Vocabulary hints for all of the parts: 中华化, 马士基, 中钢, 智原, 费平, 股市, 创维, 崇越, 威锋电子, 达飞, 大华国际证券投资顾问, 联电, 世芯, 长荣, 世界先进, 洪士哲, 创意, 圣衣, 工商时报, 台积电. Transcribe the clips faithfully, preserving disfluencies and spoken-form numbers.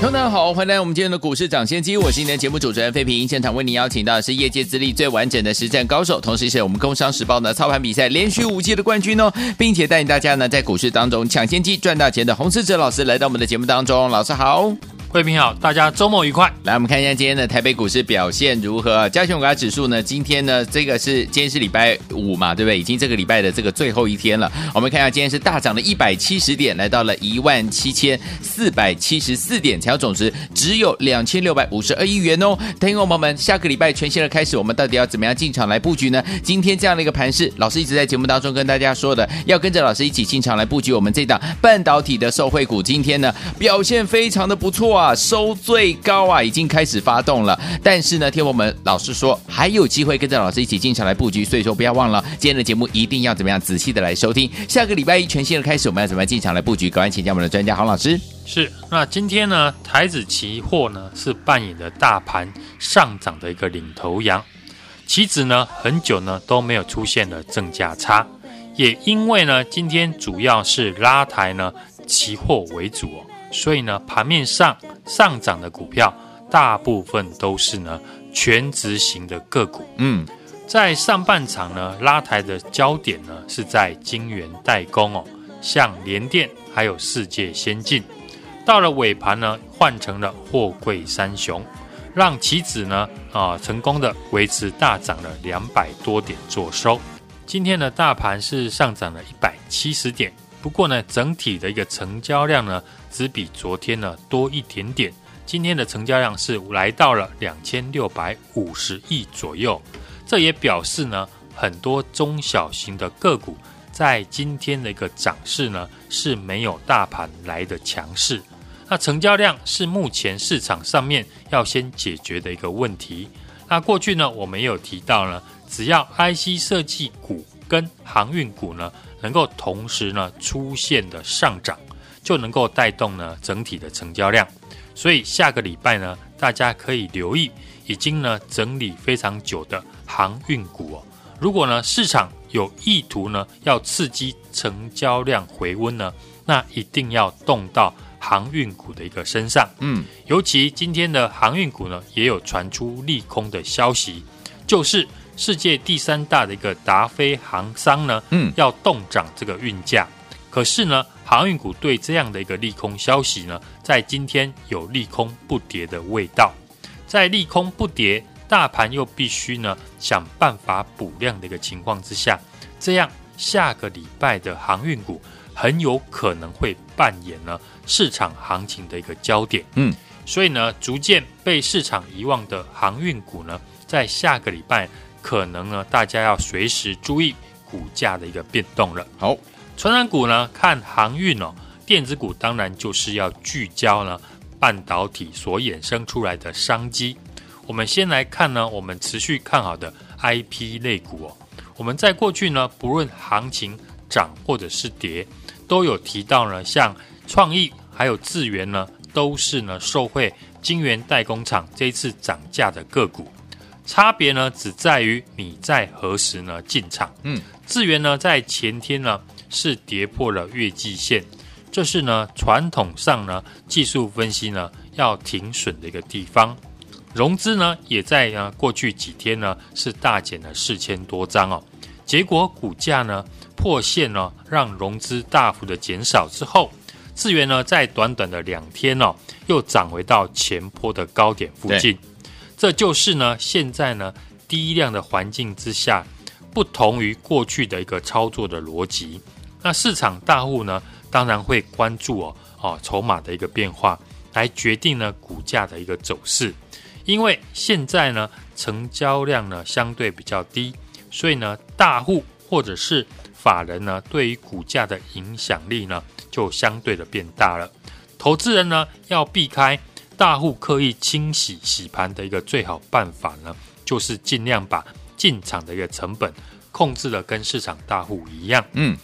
大家好，欢迎来我们今天的股市涨先机，我是今天节目主持人费平。现场为您邀请到的是业界资历最完整的实战高手，同时是我们工商时报呢操盘比赛连续五届的冠军哦，并且带领大家呢在股市当中抢先机赚大钱的洪士哲老师来到我们的节目当中。老师好。慧平好，大家周末愉快。来，我们看一下今天的台北股市表现如何。加权股价指数呢，今天呢，这个是今天是礼拜五嘛，对不对？已经这个礼拜的这个最后一天了。我们看一下，今天是大涨了一百七十点，来到了一万七千四百七十四点，成交总值只有两千六百五十二亿元哦。听众朋友们，下个礼拜全新的开始，我们到底要怎么样进场来布局呢？今天这样的一个盘势，老师一直在节目当中跟大家说的，要跟着老师一起进场来布局我们这档半导体的受惠股。今天呢，表现非常的不错啊。收最高啊，已经开始发动了，但是呢，听我们老师说还有机会跟着老师一起进场来布局，所以说不要忘了今天的节目一定要怎么样仔细的来收听。下个礼拜一全新的开始，我们要怎么样进场来布局？赶快请教我们的专家洪老师。是，那今天呢，台指期货呢是扮演了大盘上涨的一个领头羊，期指呢很久呢都没有出现了正价差，也因为呢今天主要是拉抬呢期货为主哦。所以呢，盘面上上涨的股票大部分都是呢全值型的个股。嗯，在上半场呢，拉抬的焦点呢是在晶圆代工哦，像联电还有世界先进。到了尾盘呢，换成了货柜三雄，让期指呢啊、呃、成功的维持大涨了两百多点做收。今天的大盘是上涨了一百七十点。不过呢，整体的一个成交量呢，只比昨天呢多一点点。今天的成交量是来到了两千六百五十亿左右。这也表示呢，很多中小型的个股在今天的一个涨势呢，是没有大盘来的强势。那成交量是目前市场上面要先解决的一个问题。那过去呢，我们也有提到呢，只要 I C 设计股跟航运股呢，能够同时呢出现的上涨，就能够带动呢整体的成交量。所以下个礼拜呢，大家可以留意已经呢整理非常久的航运股哦。如果呢市场有意图呢要刺激成交量回温呢，那一定要动到航运股的一个身上。嗯，尤其今天的航运股呢，也有传出利空的消息，就是世界第三大的一个达飞航商呢，嗯，要动涨这个运价。可是呢，航运股对这样的一个利空消息呢，在今天有利空不跌的味道。在利空不跌，大盘又必须呢想办法补量的一个情况之下，这样下个礼拜的航运股很有可能会扮演呢市场行情的一个焦点。嗯，所以呢，逐渐被市场遗忘的航运股呢，在下个礼拜，可能呢，大家要随时注意股价的一个变动了。好，传产股呢，看航运哦，电子股当然就是要聚焦呢半导体所衍生出来的商机。我们先来看呢，我们持续看好的 I P 类股哦。我们在过去呢，不论行情涨或者是跌，都有提到呢，像创意还有智原呢，都是呢受惠晶圆代工厂这一次涨价的个股。差别呢，只在于你在何时呢进场。嗯，智原呢，在前天呢是跌破了月季线，这是呢传统上呢技术分析呢要停损的一个地方。融资呢也在呢过去几天呢是大减了四千多张哦，结果股价呢破线呢，让融资大幅的减少之后，智原呢在短短的两天哦，又涨回到前波的高点附近。这就是呢，现在呢低量的环境之下，不同于过去的一个操作的逻辑。那市场大户呢，当然会关注哦哦筹码的一个变化，来决定呢股价的一个走势。因为现在呢成交量呢相对比较低，所以呢大户或者是法人呢对于股价的影响力呢就相对的变大了。投资人呢要避开大户刻意清洗洗盘的一个最好办法呢，就是尽量把进场的一个成本控制的跟市场大户一样。嗯，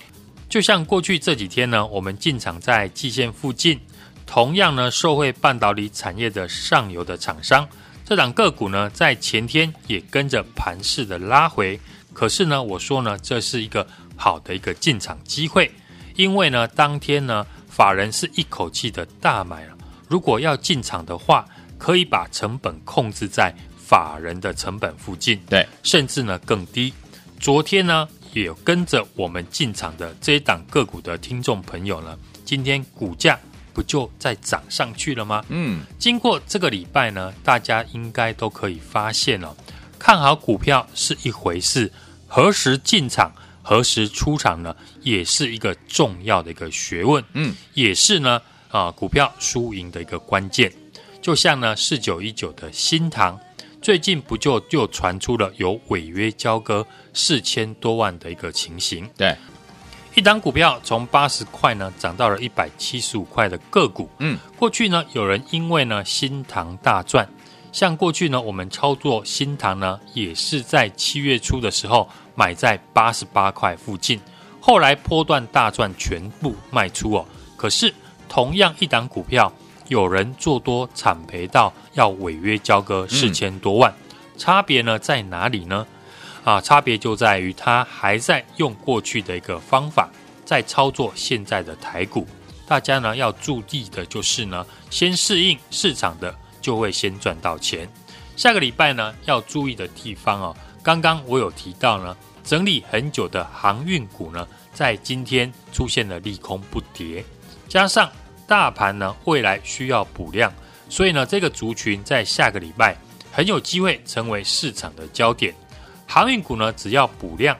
就像过去这几天呢，我们进场在季线附近，同样呢受惠半导体产业的上游的厂商，这档个股呢在前天也跟着盘势的拉回，可是呢我说呢这是一个好的一个进场机会，因为呢当天呢法人是一口气的大买了，如果要进场的话，可以把成本控制在法人的成本附近，对，甚至呢更低。昨天呢也跟着我们进场的这一档个股的听众朋友呢，今天股价不就再涨上去了吗？嗯，经过这个礼拜呢，大家应该都可以发现哦，看好股票是一回事，何时进场、何时出场呢，也是一个重要的一个学问。嗯，也是呢，啊，股票输赢的一个关键。就像呢，四九一九的新唐，最近不就又传出了有违约交割四千多万的一个情形？对。一档股票从八十块呢涨到了一百七十五块的个股，嗯，过去呢有人因为呢新唐大赚，像过去呢我们操作新唐呢也是在七月初的时候买在八十八块附近，后来波段大赚全部卖出哦。可是同样一档股票，有人做多惨赔到要违约交割四千多万，嗯，差别呢在哪里呢？啊，差别就在于他还在用过去的一个方法在操作现在的台股，大家呢要注意的就是呢，先适应市场的就会先赚到钱。下个礼拜呢要注意的地方哦，刚刚我有提到呢，整理很久的航运股呢，在今天出现了利空不跌，加上大盘呢未来需要补量，所以呢这个族群在下个礼拜很有机会成为市场的焦点。航运股呢，只要补量，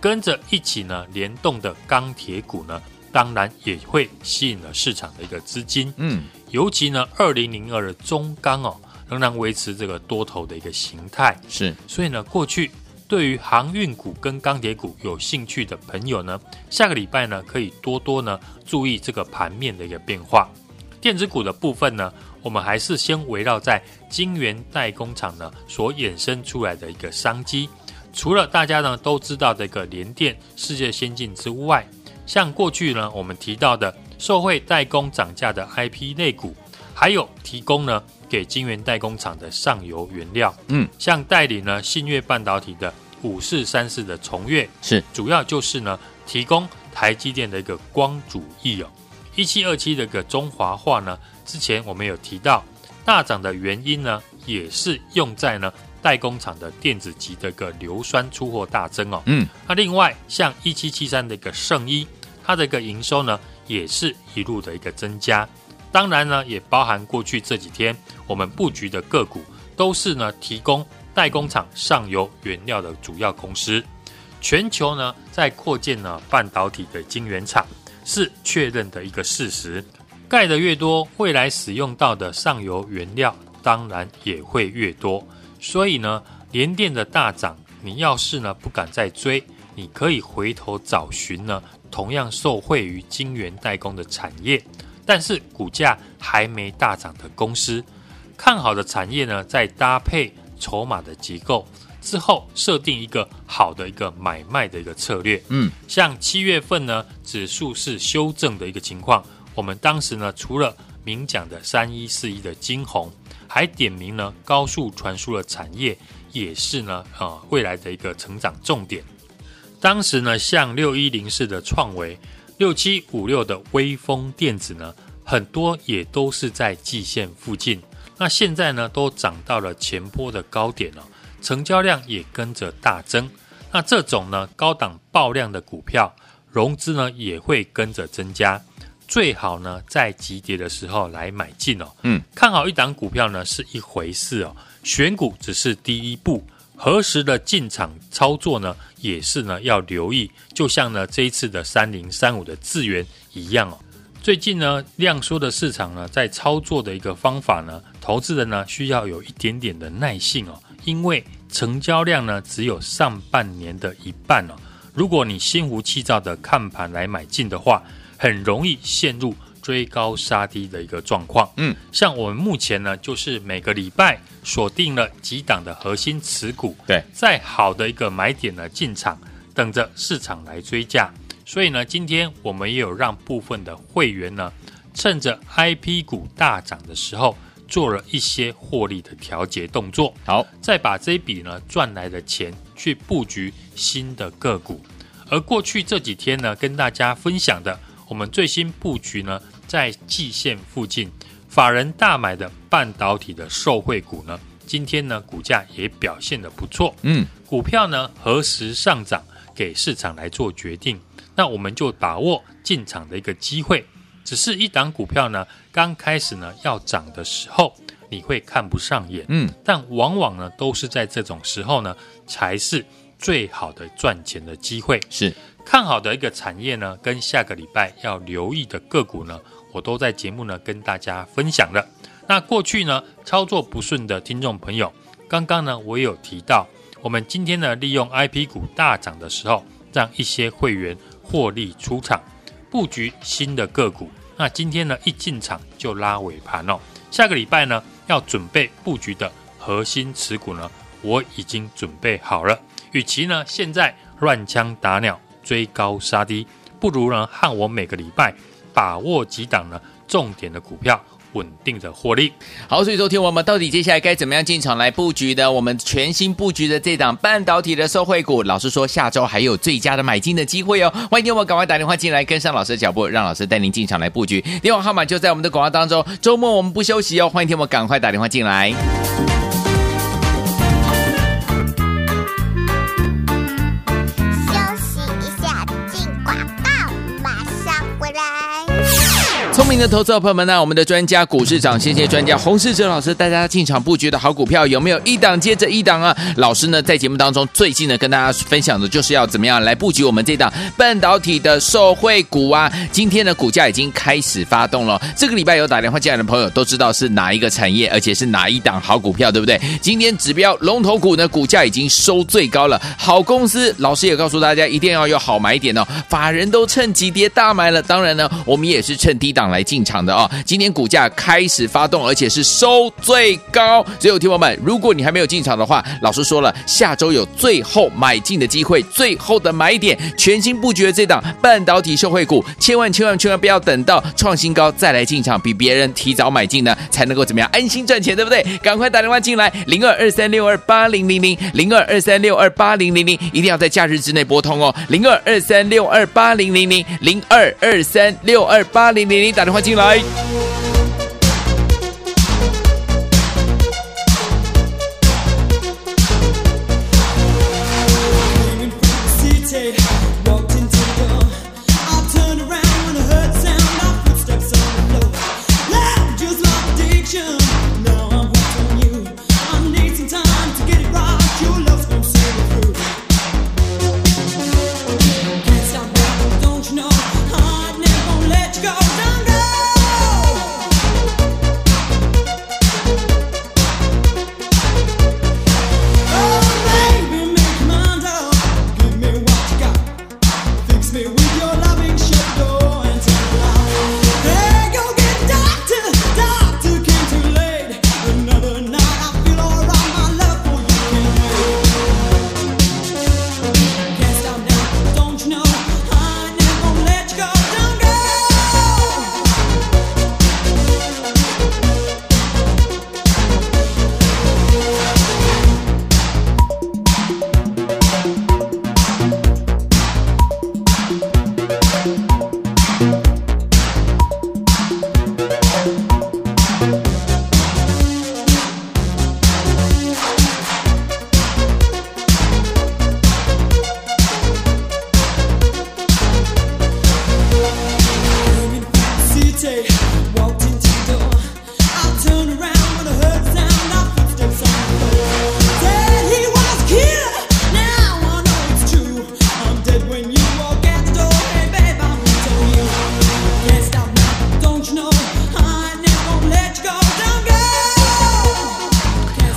跟着一起呢联动的钢铁股呢，当然也会吸引了市场的一个资金。嗯，尤其呢，二零零二的中钢哦，仍然维持这个多头的一个形态。是，所以呢，过去对于航运股跟钢铁股有兴趣的朋友呢，下个礼拜呢，可以多多呢注意这个盘面的一个变化。电子股的部分呢，我们还是先围绕在晶圆代工厂呢所衍生出来的一个商机。除了大家呢都知道的一个联电世界先进之外，像过去呢我们提到的受惠代工涨价的 I P 类股，还有提供呢给晶圆代工厂的上游原料，嗯，像代理呢信越半导体的五四三四的崇越，是主要就是呢提供台积电的一个光阻液哦。一七二七的一个中华化呢，之前我们有提到大涨的原因呢，也是用在呢代工厂的电子级的一个硫酸出货大增哦。嗯，那另外像一七七三的一个圣衣，它的一个营收呢也是一路的一个增加，当然呢也包含过去这几天我们布局的个股都是呢提供代工厂上游原料的主要公司。全球呢在扩建呢半导体的晶圆厂是确认的一个事实，盖的越多，未来使用到的上游原料当然也会越多，所以呢联电的大涨，你要是呢不敢再追，你可以回头找寻呢同样受惠于晶圆代工的产业，但是股价还没大涨的公司。看好的产业呢，再搭配筹码的结构之后，设定一个好的一个买卖的一个策略。嗯，像七月份呢，指数是修正的一个情况，我们当时呢，除了明讲的三一四一的金鸿，还点名呢高速传输的产业也是呢呃未来的一个成长重点。当时呢，像六一零四的创维、六七五六的威锋电子呢，很多也都是在季线附近。那现在呢，都涨到了前波的高点了，哦。成交量也跟着大增，那这种呢高档爆量的股票，融资呢也会跟着增加，最好呢在急跌的时候来买进哦。嗯，看好一档股票呢是一回事哦，选股只是第一步，何时的进场操作呢也是呢要留意，就像呢这一次的三零三五的智原一样哦。最近呢量缩的市场呢，在操作的一个方法呢，投资人呢需要有一点点的耐性哦。因为成交量呢只有上半年的一半哦，如果你心浮气躁的看盘来买进的话，很容易陷入追高杀低的一个状况。嗯，像我们目前呢，就是每个礼拜锁定了几档的核心持股，对，在好的一个买点呢进场，等着市场来追价。所以呢，今天我们也有让部分的会员呢，趁着 I P 股大涨的时候，做了一些获利的调节动作。好，再把这一笔呢赚来的钱去布局新的个股。而过去这几天呢，跟大家分享的，我们最新布局呢，在季线附近，法人大买的半导体的受惠股呢，今天呢股价也表现得不错。嗯，股票呢何时上涨，给市场来做决定。那我们就把握进场的一个机会。只是一档股票呢，刚开始呢要涨的时候，你会看不上眼。嗯，但往往呢都是在这种时候呢，才是最好的赚钱的机会。是看好的一个产业呢，跟下个礼拜要留意的个股呢，我都在节目呢跟大家分享了。那过去呢操作不顺的听众朋友，刚刚呢我也有提到，我们今天呢利用 I P 股大涨的时候，让一些会员获利出场，布局新的个股。那今天呢一进场就拉尾盘哦。下个礼拜呢要准备布局的核心持股呢，我已经准备好了。与其呢现在乱枪打鸟追高杀低，不如呢和我每个礼拜把握几档呢重点的股票，稳定的获利。好，所以说听我们到底接下来该怎么样进场来布局的？我们全新布局的这档半导体的受惠股，老师说下周还有最佳的买进的机会哦。欢迎听我们赶快打电话进来跟上老师的脚步，让老师带您进场来布局。电话号码就在我们的广告当中，周末我们不休息哦，欢迎听我们赶快打电话进来。聪明的投资者朋友们呢、啊，我们的专家股市长，谢谢专家洪士哲老师带大家进场布局的好股票，有没有一档接着一档啊？老师呢在节目当中最近呢跟大家分享的就是要怎么样来布局我们这档半导体的受惠股啊。今天的股价已经开始发动了，这个礼拜有打电话进来的朋友都知道是哪一个产业，而且是哪一档好股票，对不对？今天指标龙头股呢股价已经收最高了，好公司老师也告诉大家一定要有好买点哦，法人都趁急跌大买了，当然呢我们也是趁低档来进场的哦，今天股价开始发动，而且是收最高。所以听友们，如果你还没有进场的话，老师说了，下周有最后买进的机会，最后的买点，全新布局的这档半导体受惠股，千万千万千万不要等到创新高再来进场，比别人提早买进呢，才能够怎么样安心赚钱，对不对？赶快打电话进来，零二二三六二八零零零，零二二三六二八零零零，一定要在假日之内拨通哦，零二二三六二八零零零，零二二三六二八零零零。打电话进来。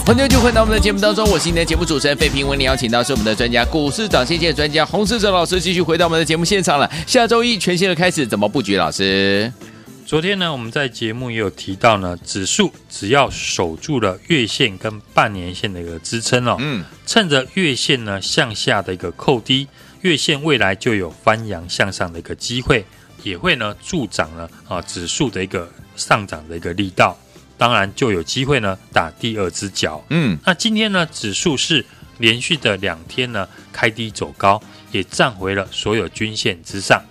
欢迎就回到我们的节目当中，我是你的节目主持人费平，为你邀请到是我们的专家股市长，谢谢专家洪士哲老师继续回到我们的节目现场了。下周一全新的开始，怎么布局？老师，昨天呢，我们在节目也有提到呢，指数只要守住了月线跟半年线的一个支撑哦，嗯，趁着月线呢向下的一个扣低，月线未来就有翻扬向上的一个机会，也会呢助长了啊指数的一个上涨的一个力道，当然就有机会呢打第二只脚。嗯，那今天呢，指数是连续的两天呢开低走高，也站回了所有均线之上。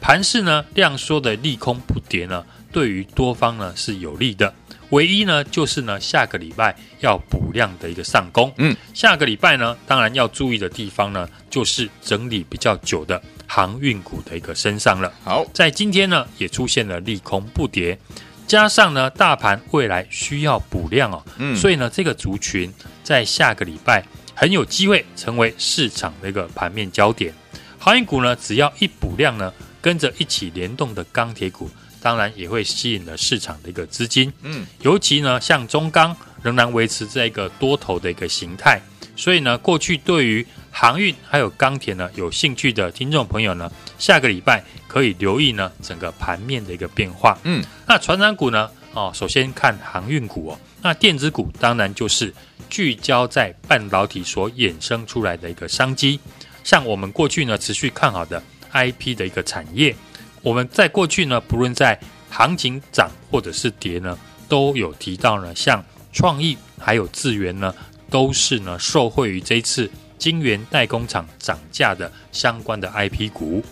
盘势呢量缩的利空不跌呢，对于多方呢是有利的。唯一呢就是呢下个礼拜要补量的一个上攻。嗯，下个礼拜呢当然要注意的地方呢，就是整理比较久的航运股的一个身上了。好，在今天呢也出现了利空不跌，加上呢大盘未来需要补量哦，嗯，所以呢这个族群在下个礼拜很有机会成为市场的一个盘面焦点。航运股呢只要一补量呢，跟着一起联动的钢铁股当然也会吸引了市场的一个资金，嗯，尤其呢像中钢仍然维持这个多头的一个形态，所以呢过去对于航运还有钢铁呢有兴趣的听众朋友呢，下个礼拜可以留意呢整个盘面的一个变化。嗯，那传产股呢，哦，首先看航运股哦，那电子股当然就是聚焦在半导体所衍生出来的一个商机，像我们过去呢持续看好的I P 的一个产业，我们在过去呢，不论在行情涨或者是跌呢，都有提到呢，像创意还有智源呢，都是呢受惠于这一次晶圆代工厂涨价的相关的 I P 股。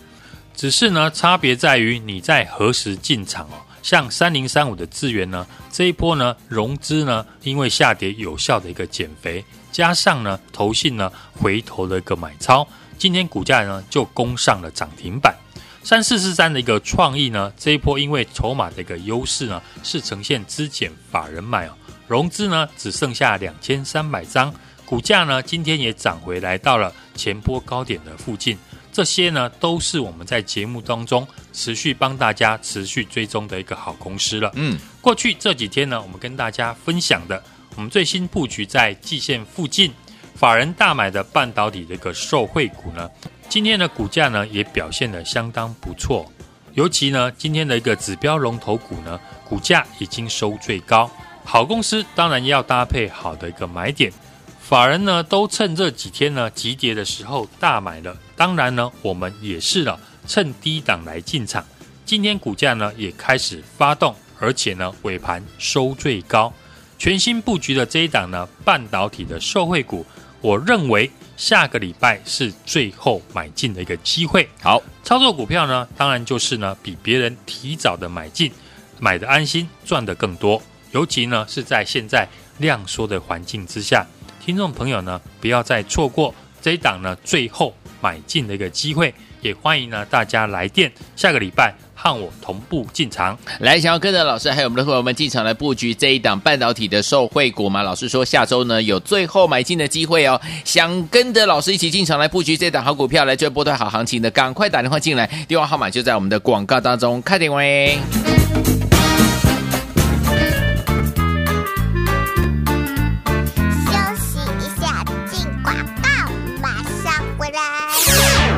只是呢，差别在于你在何时进场哦。像三零三五的智源呢，这一波呢融资呢，因为下跌有效的一个减肥，加上呢投信呢回头的一个买超。今天股价呢就攻上了涨停板。三四四三的一个创意呢，这一波因为筹码的一个优势呢，是呈现资减法人买哦，融资呢只剩下两千三百张，股价呢今天也涨回来到了前波高点的附近。这些呢都是我们在节目当中持续帮大家持续追踪的一个好公司了。嗯，过去这几天呢，我们跟大家分享的，我们最新布局在季线附近。法人大买的半导体的一个受惠股呢，今天的股价呢也表现得相当不错，尤其呢今天的一个指标龙头股呢，股价已经收最高。好公司当然要搭配好的一个买点，法人呢都趁这几天呢急跌的时候大买了，当然呢我们也是了，趁低档来进场。今天股价呢也开始发动，而且呢尾盘收最高。全新布局的这一档呢半导体的受惠股，我认为下个礼拜是最后买进的一个机会。好，操作股票呢，当然就是呢比别人提早的买进，买的安心，赚的更多。尤其呢是在现在量缩的环境之下，听众朋友呢不要再错过这一档呢最后买进的一个机会。也欢迎呢大家来电，下个礼拜和我同步进场。来，想要跟着老师还有我们的伙伴们进场来布局这一档半导体的受惠股吗？老师说下周呢有最后买进的机会哦，想跟着老师一起进场来布局这档好股票，来追波段好行情的，赶快打电话进来，电话号码就在我们的广告当中，快点喂。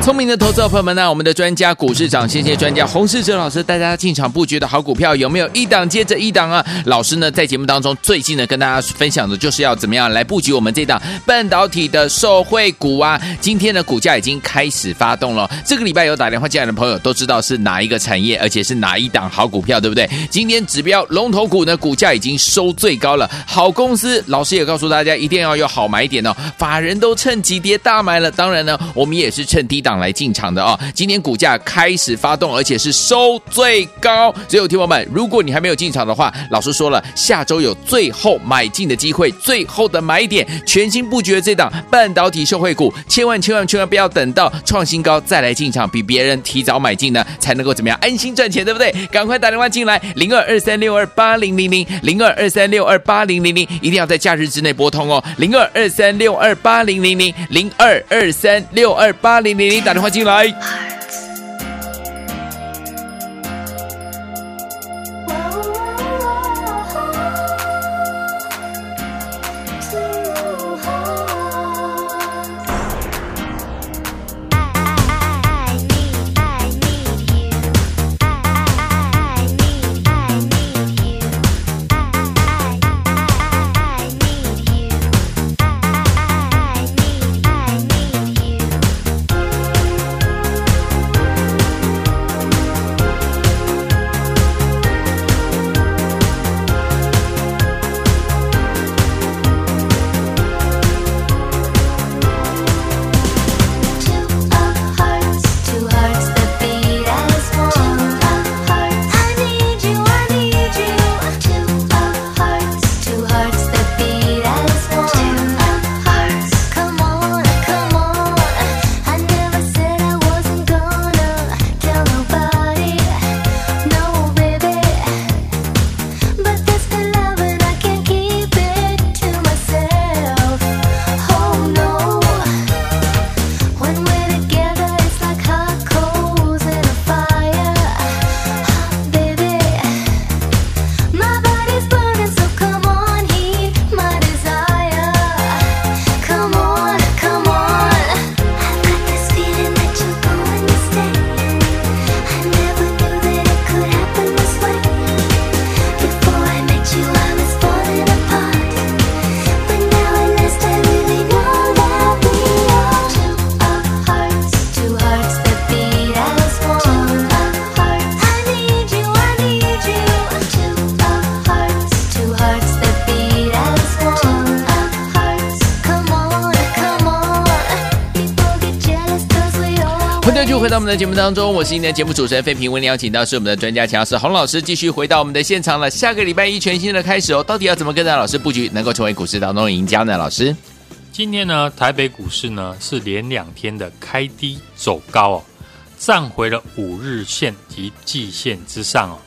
聪明的投资者朋友们呢、啊，我们的专家股市长，谢谢专家洪士哲老师，大家进场布局的好股票有没有一档接着一档啊？老师呢在节目当中最近呢跟大家分享的就是要怎么样来布局我们这档半导体的受惠股啊。今天的股价已经开始发动了，这个礼拜有打电话进来的朋友都知道是哪一个产业，而且是哪一档好股票，对不对？今天指标龙头股呢股价已经收最高了，好公司老师也告诉大家一定要有好买点哦，法人都趁急跌大买了，当然呢我们也是趁低档来进场的哦，今天股价开始发动，而且是收最高。所以听友们，如果你还没有进场的话，老师说了，下周有最后买进的机会，最后的买点，全新布局的这档半导体受惠股，千万千万千万不要等到创新高再来进场，比别人提早买进呢，才能够怎么样安心赚钱，对不对？赶快打电话进来，零二二三六二八零零零，零二二三六二八零零零，一定要在假日之内拨通哦，零二二三六二八零零零，零二二三六二八零零零。打电话进来。欢迎继续回到我们的节目当中，我是今天的节目主持人费平，为您邀请到是我们的专家乔老师洪老师，继续回到我们的现场了。下个礼拜一全新的开始哦，到底要怎么跟着老师布局，能够成为股市当中的赢家呢？老师，今天呢，台北股市呢是连两天的开低走高哦，站回了五日线及季线之上哦，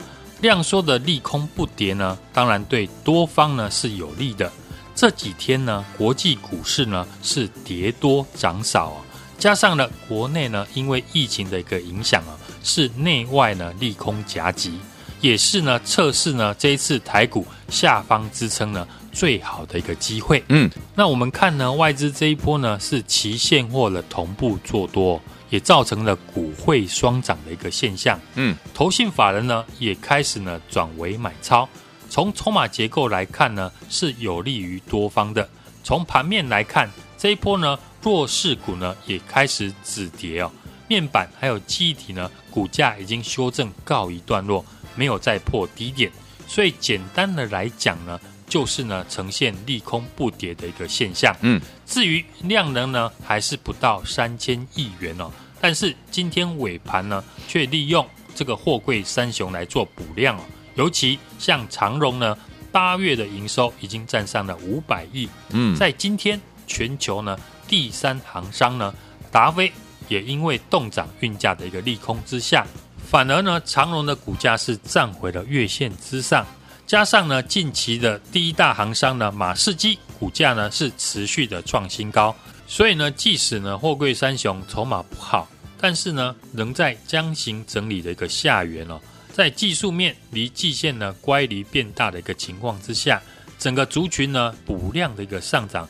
量缩的利空不跌呢，当然对多方呢是有利的。这几天呢，国际股市呢是跌多涨少哦。加上呢，国内呢，因为疫情的一个影响啊，是内外呢利空夹击，也是呢测试呢这一次台股下方支撑呢最好的一个机会。嗯，那我们看呢，外资这一波呢是期现货的同步做多，也造成了股汇双涨的一个现象。嗯，投信法人呢也开始呢转为买超，从筹码结构来看呢是有利于多方的。从盘面来看，这一波呢弱势股呢也开始止跌哦，面板还有记忆体呢，股价已经修正告一段落，没有再破低点，所以简单的来讲呢，就是呢呈现利空不跌的一个现象。嗯，至于量能呢，还是不到三千亿元哦，但是今天尾盘呢，却利用这个货柜三雄来做补量哦，尤其像长荣呢，八月的营收已经站上了五百亿。嗯，在今天全球呢。第三行商呢，达飞也因为动涨运价的一个利空之下，反而呢长荣的股价是站回了月线之上，加上呢近期的第一大行商呢马士基股价呢是持续的创新高，所以呢即使呢货柜三雄筹码不好，但是呢仍在箱型整理的一个下缘哦，在技术面离季线呢乖离变大的一个情况之下，整个族群呢补量的一个上涨。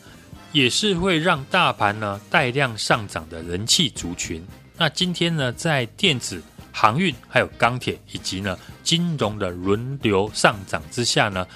也是会让大盘呢带量上涨的人气族群。那今天呢，在电子、航运、还有钢铁以及呢金融的轮流上涨之下呢，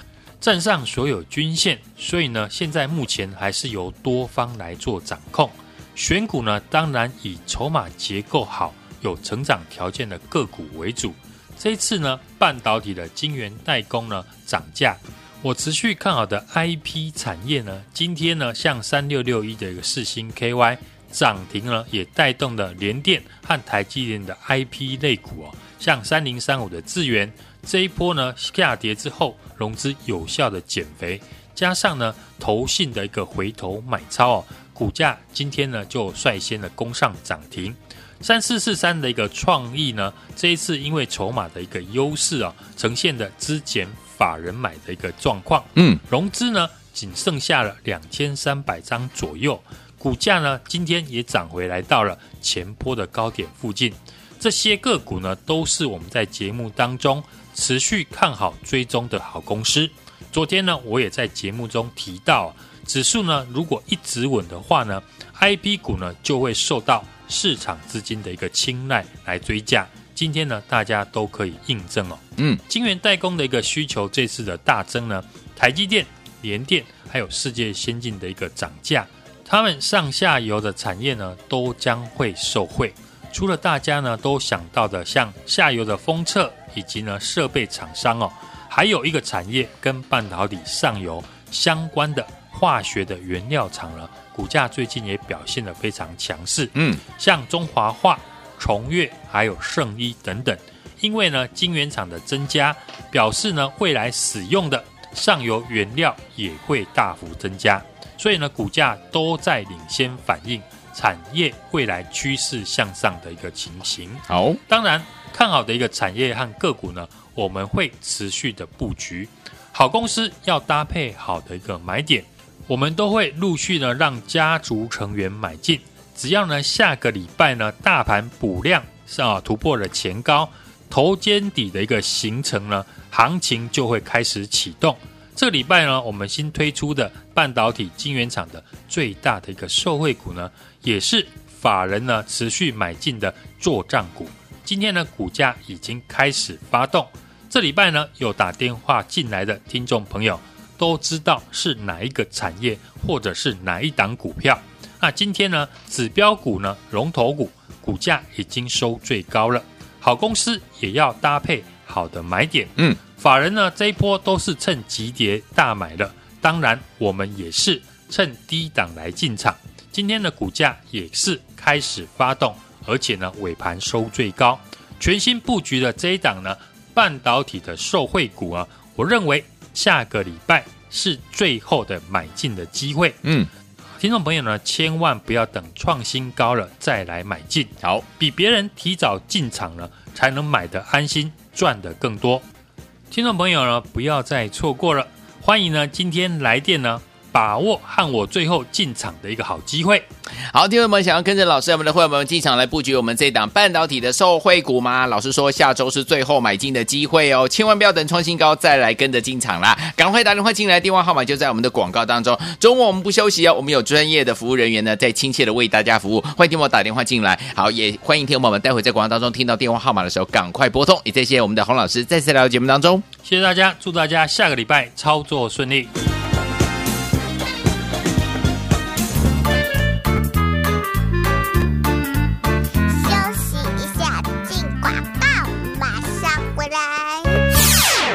站上所有均线，所以呢，现在目前还是由多方来做掌控。选股呢，当然以筹码结构好、有成长条件的个股为主。这一次呢，半导体的晶圆代工呢涨价。我持续看好的 I P 产业呢，今天呢像三六六一的一个世芯 K Y 涨停呢，也带动了联电和台积电的 I P 类股哦，像三零三五的智原这一波呢下跌之后，融资有效的减肥，加上呢投信的一个回头买超哦，股价今天呢就率先的攻上涨停。三四四三的一个创意呢，这一次因为筹码的一个优势啊，呈现的之前法人买的一个状况。嗯，融资呢仅剩下了两千三百张左右，股价呢今天也涨回来到了前波的高点附近。这些个股呢都是我们在节目当中持续看好追踪的好公司。昨天呢我也在节目中提到，指数呢如果一直稳的话呢， I P 股呢就会受到市场资金的一个青睐来追价。今天呢大家都可以印证哦。嗯，晶圆代工的一个需求这次的大增呢，台积电、联电还有世界先进的一个涨价，他们上下游的产业呢都将会受惠。除了大家呢都想到的像下游的封测以及呢设备厂商哦，还有一个产业跟半导体上游相关的化学的原料厂呢，股价最近也表现得非常强势。嗯，像中华化、崇越还有圣衣等等，因为呢晶圆厂的增加，表示呢未来使用的上游原料也会大幅增加，所以呢股价都在领先反映产业未来趋势向上的一个情形。好，当然看好的一个产业和个股呢，我们会持续的布局，好公司要搭配好的一个买点，我们都会陆续呢让家族成员买进。只要呢下个礼拜呢大盘补量啊突破了前高，头肩底的一个形成呢，行情就会开始启动。这个礼拜呢，我们新推出的半导体晶圆厂的最大的一个受惠股呢，也是法人呢持续买进的作战股。今天呢股价已经开始发动。这礼拜呢有打电话进来的听众朋友都知道是哪一个产业或者是哪一档股票。那今天呢指标股呢龙头股股价已经收最高了，好公司也要搭配好的买点。嗯，法人呢这一波都是趁急跌大买的，当然我们也是趁低档来进场。今天的股价也是开始发动，而且呢尾盘收最高。全新布局的这一档呢半导体的受惠股啊，我认为下个礼拜是最后的买进的机会。嗯，听众朋友呢千万不要等创新高了再来买进，好，比别人提早进场呢才能买得安心，赚得更多。听众朋友呢不要再错过了，欢迎呢今天来电呢把握和我最后进场的一个好机会。好，听众们想要跟着老师我们的会员们进场来布局我们这档半导体的受惠股吗？老师说下周是最后买进的机会哦，千万不要等创新高再来跟着进场啦，赶快打电话进来，电话号码就在我们的广告当中。周末我们不休息哦，我们有专业的服务人员呢在亲切的为大家服务，欢迎听我打电话进来。好，也欢迎听我们待会在广告当中听到电话号码的时候赶快拨通。也谢谢我们的洪老师再次来到节目当中，谢谢大家，祝大家下个礼拜操作顺利。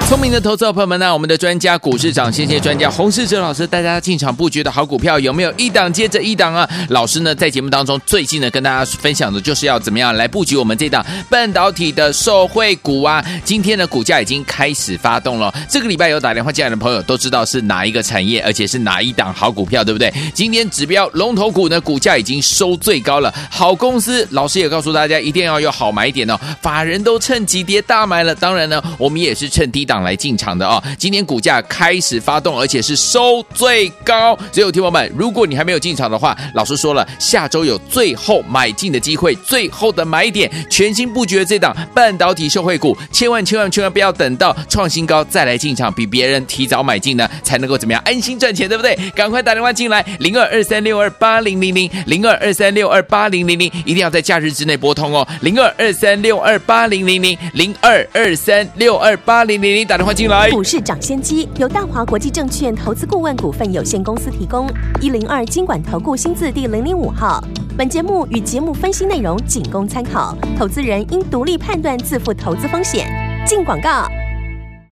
聪明的投资者朋友们呢、啊，我们的专家股市长，谢谢专家洪士哲老师，大家进场布局的好股票有没有一档接着一档啊？老师呢在节目当中最近呢跟大家分享的就是要怎么样来布局我们这档半导体的受惠股啊。今天的股价已经开始发动了，这个礼拜有打电话进来的朋友都知道是哪一个产业，而且是哪一档好股票，对不对？今天指标龙头股呢股价已经收最高了，好公司老师也告诉大家一定要有好买点哦，法人都趁急跌大买了，当然呢我们也是趁低档来进场的哦，今天股价开始发动，而且是收最高。所以听友们，如果你还没有进场的话，老师说了，下周有最后买进的机会，最后的买点，全新布局的这档半导体受惠股，千万千万千万不要等到创新高再来进场，比别人提早买进呢，才能够怎么样安心赚钱，对不对？赶快打电话进来，零二二三六二八零零零，零二二三六二八零零零，一定要在假日之内拨通哦，零二二三六二八零零零，零二二三六二八零零零。打电话进来，股市涨先机由大华国际证券投资顾问股份有限公司提供，一零二金管投顾新字第零零五号。本节目与节目分析内容仅供参考，投资人应独立判断，自负投资风险。进广告。